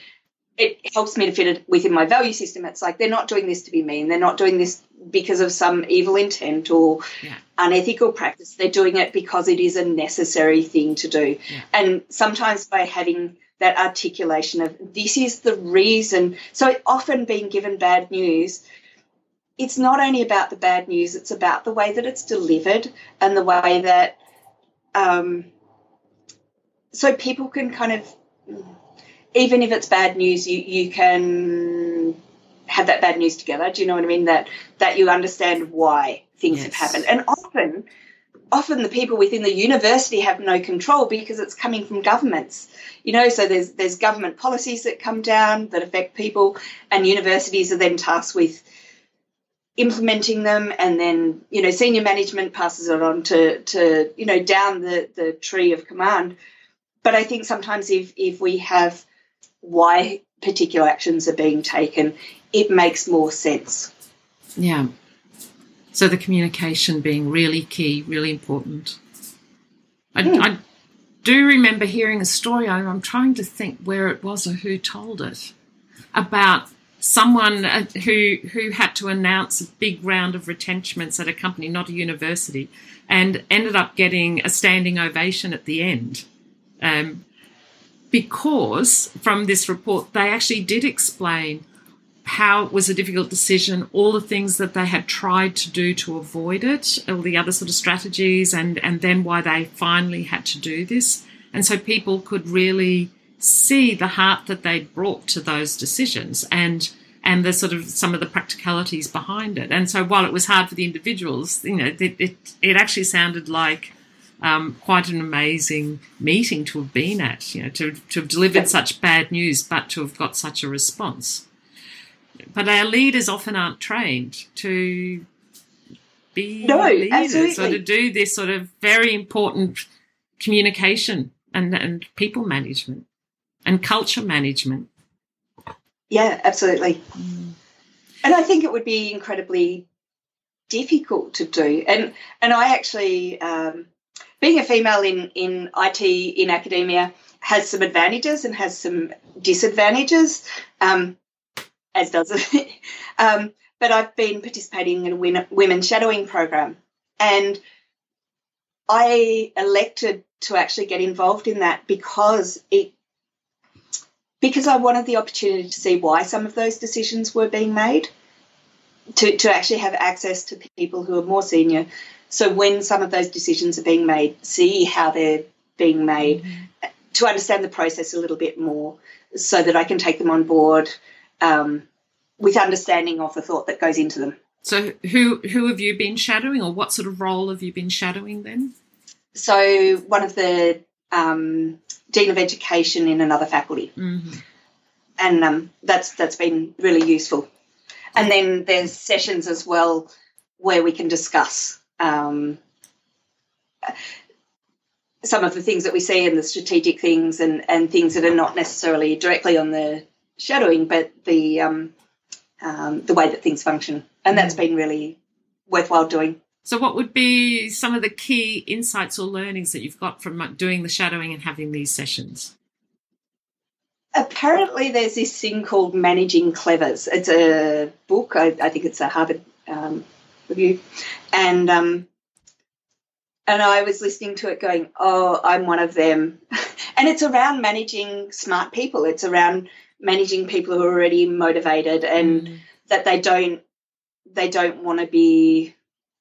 it helps me to fit it within my value system. It's like they're not doing this to be mean. They're not doing this because of some evil intent or unethical practice. They're doing it because it is a necessary thing to do. Yeah. And sometimes by having that articulation of this is the reason. So often being given bad news, it's not only about the bad news, it's about the way that it's delivered and the way that so people can kind of – even if it's bad news, you can have that bad news together. Do you know what I mean? That you understand why things have happened. And often the people within the university have no control because it's coming from governments. You know, so there's government policies that come down that affect people, and universities are then tasked with implementing them, and then, you know, senior management passes it on to you know, down the tree of command. But I think sometimes if we have why particular actions are being taken, it makes more sense. Yeah. So the communication being really key, really important. I do remember hearing a story, I'm trying to think where it was or who told it, about someone who had to announce a big round of retrenchments at a company, not a university, and ended up getting a standing ovation at the end. Because from this report, they actually did explain how it was a difficult decision, all the things that they had tried to do to avoid it, all the other sort of strategies, and then why they finally had to do this. And so people could really see the heart that they brought to those decisions and the sort of some of the practicalities behind it. And so while it was hard for the individuals, you know, it actually sounded like quite an amazing meeting to have been at, you know, to have delivered such bad news but to have got such a response. But our leaders often aren't trained to be leaders or to do this sort of very important communication and people management and culture management. Yeah, absolutely. Mm. And I think it would be incredibly difficult to do. And I actually... being a female in IT, in academia, has some advantages and has some disadvantages, as does it. But I've been participating in a women shadowing program, and I elected to actually get involved in that because I wanted the opportunity to see why some of those decisions were being made, to actually have access to people who are more senior. So when some of those decisions are being made, see how they're being made, to understand the process a little bit more so that I can take them on board with understanding of the thought that goes into them. So who have you been shadowing, or what sort of role have you been shadowing then? So one of the Dean of Education in another faculty, and that's been really useful. And then there's sessions as well where we can discuss some of the things that we see and the strategic things and things that are not necessarily directly on the shadowing, but the way that things function. And that's been really worthwhile doing. So what would be some of the key insights or learnings that you've got from doing the shadowing and having these sessions? Apparently there's this thing called Managing Clevers. It's a book. I think it's a Harvard review. And I was listening to it going, oh, I'm one of them. And it's around managing smart people. It's around managing people who are already motivated and that they don't want to be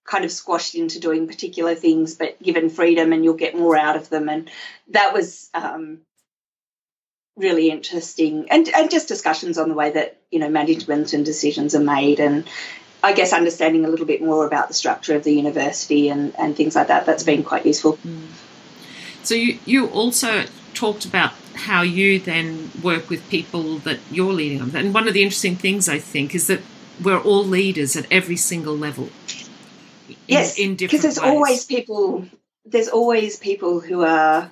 kind of squashed into doing particular things, but given freedom and you'll get more out of them. And that was really interesting. And just discussions on the way that, you know, management and decisions are made, and I guess understanding a little bit more about the structure of the university and things like that. That's been quite useful. So you also talked about how you then work with people that you're leading on. And one of the interesting things, I think, is that we're all leaders at every single level. Yes, in different ways. Because there's always people who are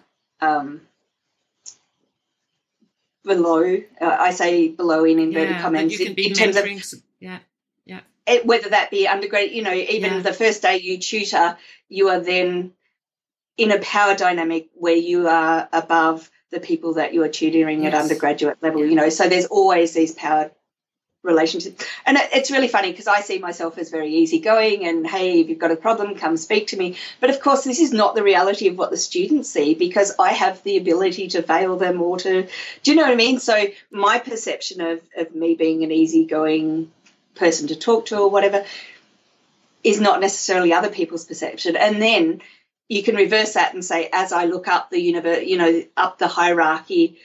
below, I say below in inverted comments. You can be in terms of, whether that be undergrad, you know, even the first day you tutor, you are then in a power dynamic where you are above the people that you are tutoring at undergraduate level, you know. So there's always these power relationships. And it's really funny because I see myself as very easygoing and, hey, if you've got a problem, come speak to me. But, of course, this is not the reality of what the students see, because I have the ability to fail them or to – do you know what I mean? So my perception of me being an easygoing person to talk to or whatever is not necessarily other people's perception. And then you can reverse that and say, as I look up the universe, you know, up the hierarchy,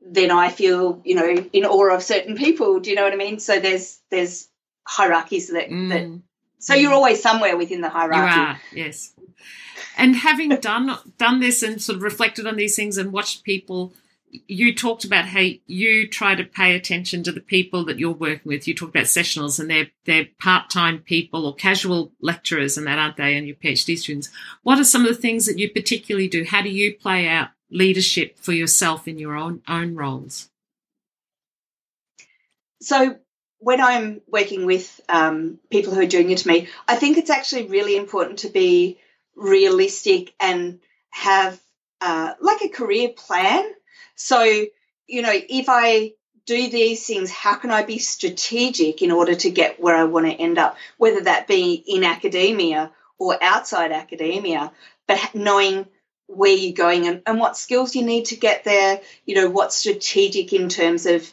then I feel, you know, in awe of certain people. Do you know what I mean? So there's hierarchies that so you're always somewhere within the hierarchy. You are, yes. And having done this and sort of reflected on these things and watched people, you talked about how you try to pay attention to the people that you're working with. You talked about sessionals, and they're part-time people or casual lecturers and that, aren't they, and your PhD students. What are some of the things that you particularly do? How do you play out leadership for yourself in your own roles? So when I'm working with people who are junior to me, I think it's actually really important to be realistic and have like a career plan. So, you know, if I do these things, how can I be strategic in order to get where I want to end up, whether that be in academia or outside academia, but knowing where you're going and what skills you need to get there, you know, what's strategic in terms of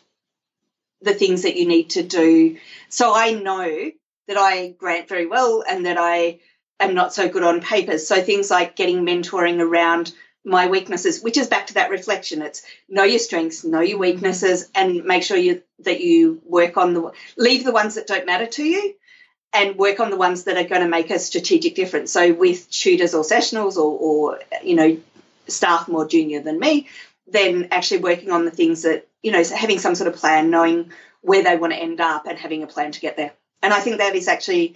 the things that you need to do. So I know that I grant very well and that I am not so good on papers. So things like getting mentoring around my weaknesses, which is back to that reflection. It's know your strengths, know your weaknesses, and make sure that you work on leave the ones that don't matter to you and work on the ones that are going to make a strategic difference. So with tutors or sessionals or you know, staff more junior than me, then actually working on the things that, you know, having some sort of plan, knowing where they want to end up and having a plan to get there. And I think that is actually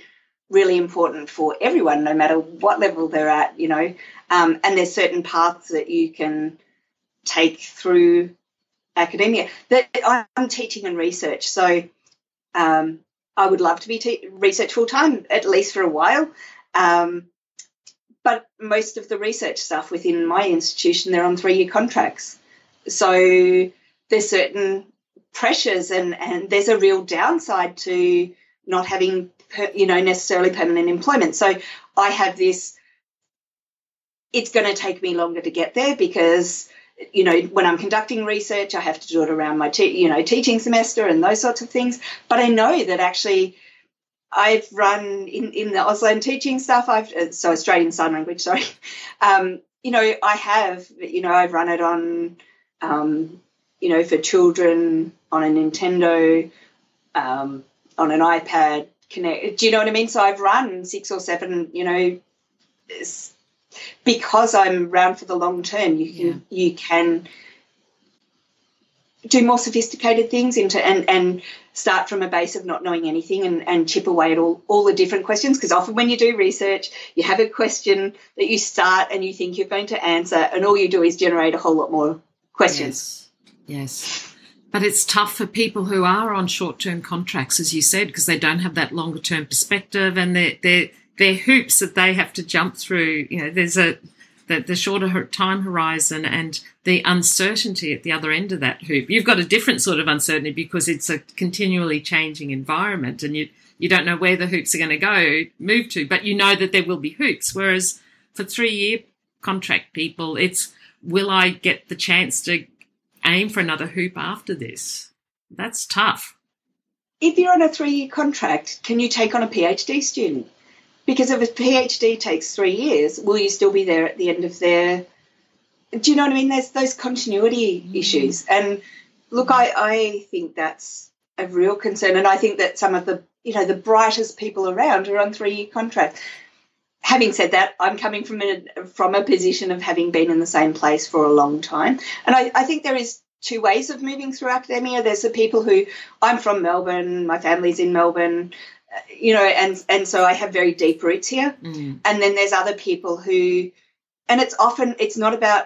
really important for everyone, no matter what level they're at, you know. And there's certain paths that you can take through academia. That I'm teaching and research, so I would love to be research full-time, at least for a while. But most of the research stuff within my institution, they're on three-year contracts. So there's certain pressures and there's a real downside to not having, you know, necessarily permanent employment. So I have this, it's going to take me longer to get there because, you know, when I'm conducting research, I have to do it around my, teaching semester and those sorts of things. But I know that actually I've run in the Auslan teaching stuff, so Australian Sign Language, sorry. You know, I have, you know, I've run it on, you know, for children on a Nintendo, on an iPad, Connect. Do you know what I mean? So I've run 6 or 7, you know, because I'm around for the long term. You can do more sophisticated things and start from a base of not knowing anything and chip away at all the different questions, because often when you do research, you have a question that you start and you think you're going to answer, and all you do is generate a whole lot more questions. Yes. But it's tough for people who are on short-term contracts, as you said, because they don't have that longer-term perspective, and they're hoops that they have to jump through. You know, there's a that the shorter time horizon and the uncertainty at the other end of that hoop. You've got a different sort of uncertainty because it's a continually changing environment and you don't know where the hoops are going to go, move to, but you know that there will be hoops. Whereas for 3-year contract people, it's, will I get the chance to aim for another hoop after this? That's tough. If you're on a 3-year contract, can you take on a PhD student? Because if a PhD takes 3 years, will you still be there at the end of their... Do you know what I mean? There's those continuity issues. And look, I think that's a real concern. And I think that some of the, you know, the brightest people around are on 3-year contracts. Having said that, I'm coming from a position of having been in the same place for a long time. And I think there is two ways of moving through academia. There's the people who, I'm from Melbourne, my family's in Melbourne, you know, and so I have very deep roots here. Mm. And then there's other people who, and it's not about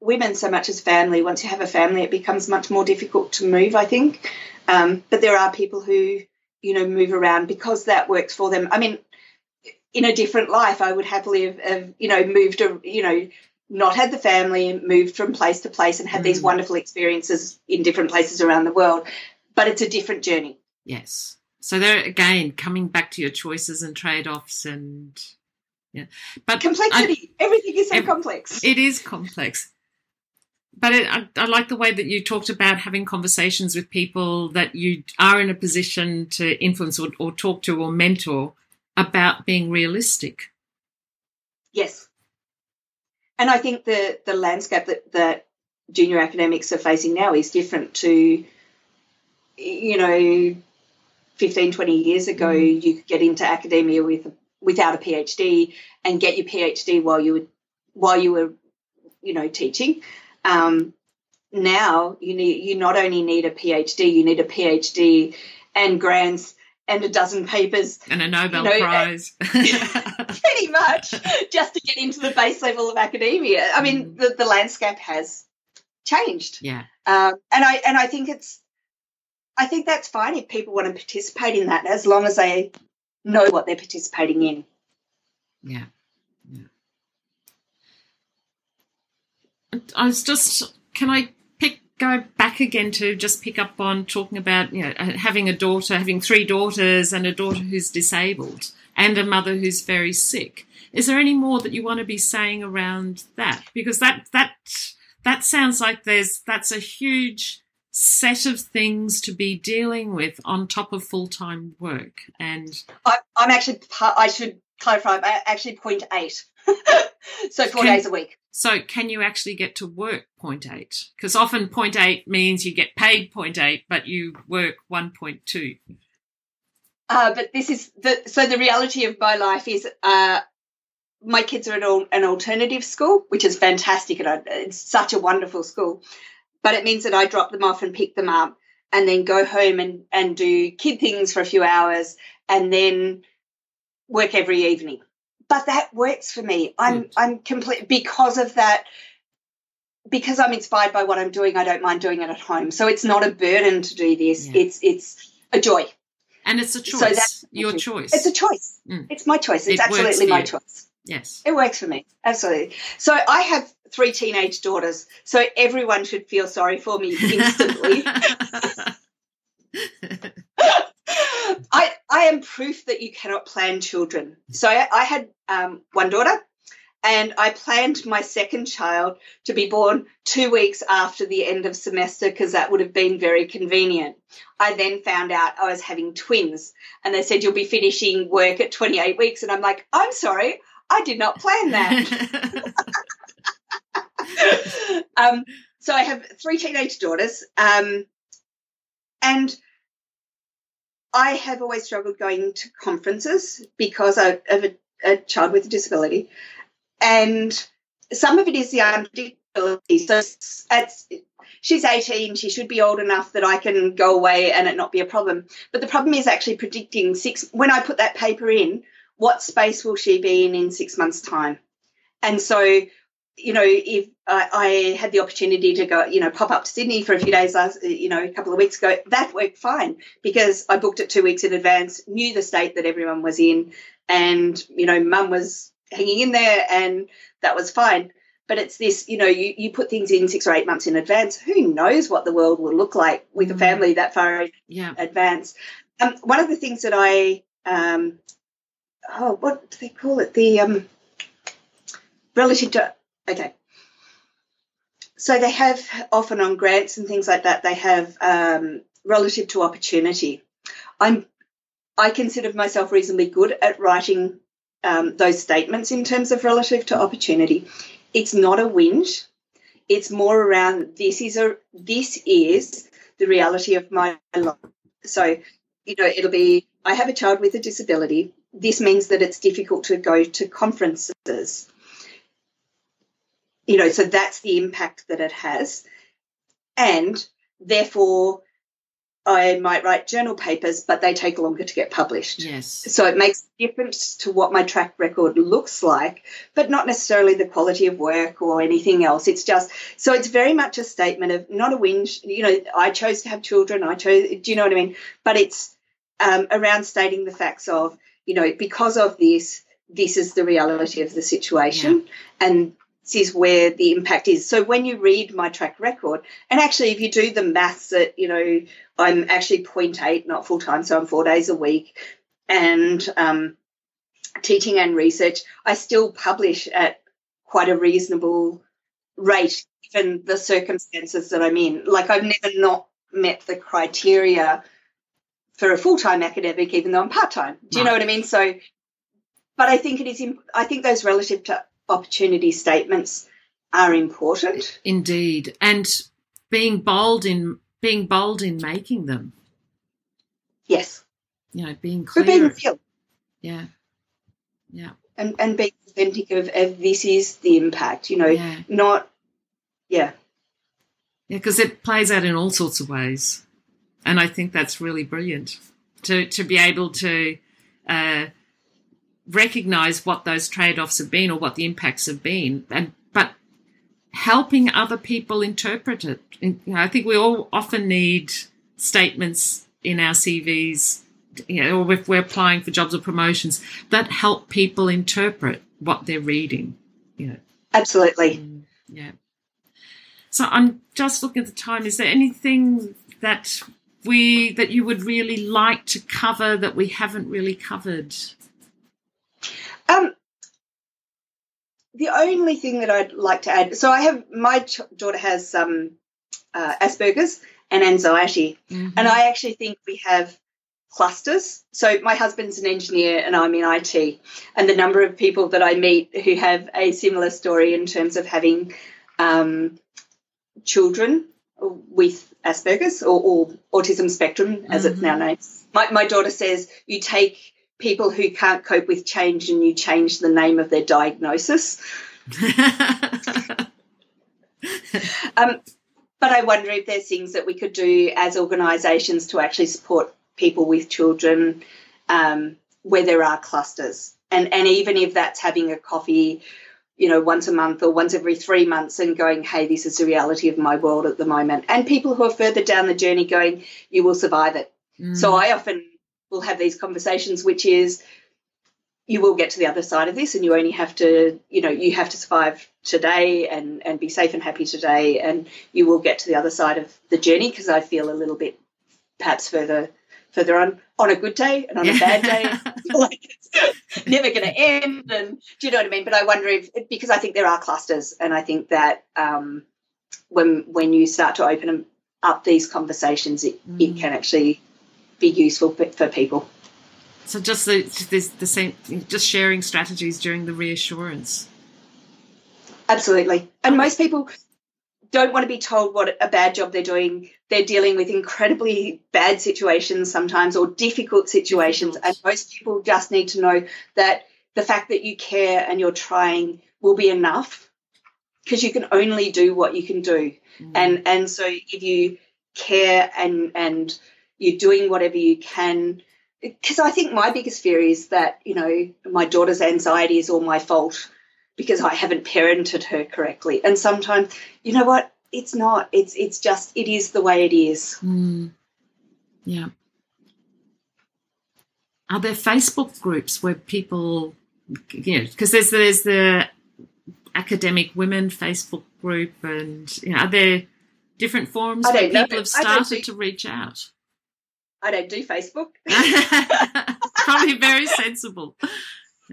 women so much as family. Once you have a family, it becomes much more difficult to move, I think. But there are people who, you know, move around because that works for them. I mean, in a different life, I would happily have you know, moved, you know, not had the family, moved from place to place and had these wonderful experiences in different places around the world. But it's a different journey. Yes. So there again, coming back to your choices and trade-offs and, yeah. But complexity. Everything is so complex. It is complex. But I like the way that you talked about having conversations with people that you are in a position to influence or talk to or mentor about being realistic. Yes. And I think the landscape that junior academics are facing now is different to, you know, 15, 20 years ago. You could get into academia without a PhD and get your PhD while you were you know, teaching. Now you not only need a PhD, you need a PhD and grants and a dozen papers. And a Nobel Prize. Pretty much, just to get into the base level of academia. I mean, the landscape has changed. Yeah. And I think it's, I think that's fine if people want to participate in that, as long as they know what they're participating in. Yeah. Yeah. I was just, can I go back again to just pick up on talking about, you know, having a daughter, having 3 daughters and a daughter who's disabled and a mother who's very sick. Is there any more that you want to be saying around that? Because that sounds like that's a huge set of things to be dealing with on top of full-time work. And I should clarify, I'm actually 0.8. So 4 days a week. So can you actually get to work 0.8? Because often 0.8 means you get paid 0.8, but you work 1.2. But this is the reality of my life is my kids are at an alternative school, which is fantastic, and it's such a wonderful school. But it means that I drop them off and pick them up and then go home and do kid things for a few hours and then work every evening. But that works for me. I'm complete because of that. Because I'm inspired by what I'm doing, I don't mind doing it at home. So it's not a burden to do this. Yeah. It's a joy, and it's a choice. So that's your choice. It's a choice. It's my choice. It's absolutely my choice. Yes, it works for me. Absolutely. So I have 3 teenage daughters. So everyone should feel sorry for me instantly. I am proof that you cannot plan children. So I had one daughter and I planned my second child to be born 2 weeks after the end of semester because that would have been very convenient. I then found out I was having twins and they said, you'll be finishing work at 28 weeks. And I'm like, I'm sorry, I did not plan that. So I have 3 teenage daughters and I have always struggled going to conferences because I have a child with a disability, and some of it is the unpredictability. So she's 18; she should be old enough that I can go away and it not be a problem. But the problem is actually predicting when I put that paper in, what space will she be in 6 months' time? And so, you know, if I had the opportunity to go, you know, pop up to Sydney for a few days last, you know, a couple of weeks ago, that worked fine because I booked it 2 weeks in advance, knew the state that everyone was in, and, you know, mum was hanging in there, and that was fine. But it's this, you know, you put things in 6 or 8 months in advance. Who knows what the world will look like with a family that far in advance? One of the things that I, what do they call it? The relative to, okay. So they have often on grants and things like that, they have relative to opportunity. I consider myself reasonably good at writing those statements in terms of relative to opportunity. It's not a whinge. It's more around this is the reality of my life. So, you know, it'll be, I have a child with a disability. This means that it's difficult to go to conferences. You know, so that's the impact that it has. And therefore, I might write journal papers, but they take longer to get published. Yes. So it makes a difference to what my track record looks like, but not necessarily the quality of work or anything else. It's just, so it's very much a statement of not a whinge. You know, I chose to have children. Do you know what I mean? But it's around stating the facts of, you know, because of this, this is the reality of the situation. Yeah. And is where the impact is. So when you read my track record, and actually if you do the maths that, you know, I'm actually 0.8, not full-time, so I'm 4 days a week, and teaching and research, I still publish at quite a reasonable rate given the circumstances that I'm in. Like I've never not met the criteria for a full-time academic, even though I'm part-time. Do you know what I mean? So, but I think it is, I think those relative to opportunity statements are important. Indeed. And being bold in making them. Yes. You know, being clear. But being real. Yeah. Yeah. And being authentic of this is the impact, you know, not Yeah, because it plays out in all sorts of ways. And I think that's really brilliant to be able to recognise what those trade-offs have been or what the impacts have been, but helping other people interpret it. And, you know, I think we all often need statements in our CVs, you know, or if we're applying for jobs or promotions, that help people interpret what they're reading. You know. Absolutely. Yeah. So I'm just looking at the time. Is there anything that you would really like to cover that we haven't really covered? The only thing that I'd like to add, so I have, my daughter has Asperger's and anxiety, and I actually think we have clusters. So my husband's an engineer and I'm in IT, and the number of people that I meet who have a similar story in terms of having children with Asperger's or autism spectrum, as it's now known. My daughter says you take people who can't cope with change and you change the name of their diagnosis. But I wonder if there's things that we could do as organisations to actually support people with children where there are clusters. And even if that's having a coffee, you know, once a month or once every 3 months and going, hey, this is the reality of my world at the moment. And people who are further down the journey going, you will survive it. So I often we'll have these conversations, which is you will get to the other side of this and you only have to, you know, you have to survive today and be safe and happy today, and you will get to the other side of the journey, because I feel a little bit perhaps further on a good day and on a bad day. Like it's never going to end, and do you know what I mean? But I wonder if, because I think there are clusters, and I think that when you start to open up these conversations, it can actually be useful for people. So just the same, just sharing strategies during the reassurance. Absolutely. And most people don't want to be told what a bad job they're doing. They're dealing with incredibly bad situations sometimes, or difficult situations, and most people just need to know that the fact that you care and you're trying will be enough, because you can only do what you can do. And so if you care and you're doing whatever you can, because I think my biggest fear is that, you know, my daughter's anxiety is all my fault because I haven't parented her correctly. And sometimes, you know what, it's not. It's just, it is the way it is. Yeah. Are there Facebook groups where people you know, because there's the academic women Facebook group, and you know, are there different forums where people have started to reach out? I don't do Facebook. It's probably very sensible.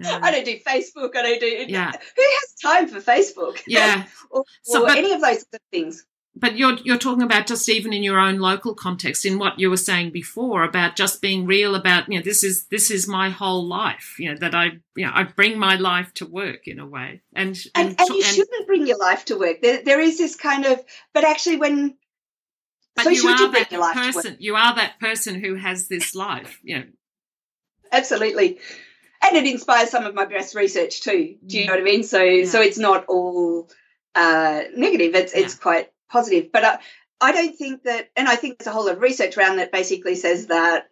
I don't do Facebook. I don't do. Yeah. Who has time for Facebook? Yeah. or any of those things. But you're talking about just even in your own local context, in what you were saying before about just being real about, you know, this is my whole life, you know, that I bring my life to work in a way. And you shouldn't bring your life to work. There is this kind of, but actually when. But so you are that person. You are that person who has this life. You know. Absolutely. And it inspires some of my best research too. Do you know what I mean? So it's not all negative. It's quite positive. But I don't think that, and I think there's a whole lot of research around that basically says that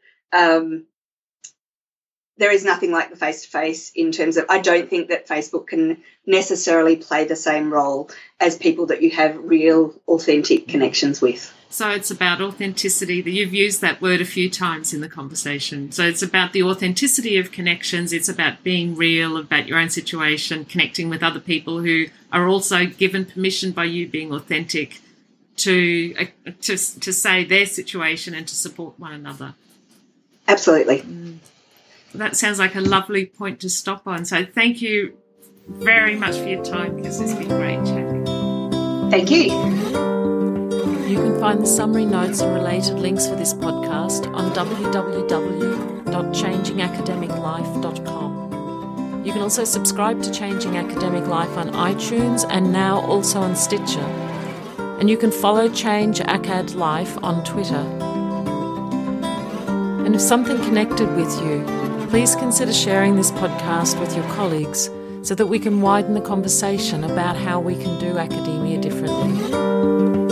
there is nothing like the face-to-face in terms of, I don't think that Facebook can necessarily play the same role as people that you have real, authentic connections with. So it's about authenticity. You've used that word a few times in the conversation. So it's about the authenticity of connections. It's about being real, about your own situation, connecting with other people who are also given permission by you being authentic to say their situation and to support one another. Absolutely. That sounds like a lovely point to stop on. So thank you very much for your time, because it's been great chatting. Thank you. You can find the summary notes and related links for this podcast on www.changingacademiclife.com. You can also subscribe to Changing Academic Life on iTunes and now also on Stitcher. And you can follow Change Acad Life on Twitter. And if something connected with you, please consider sharing this podcast with your colleagues so that we can widen the conversation about how we can do academia differently.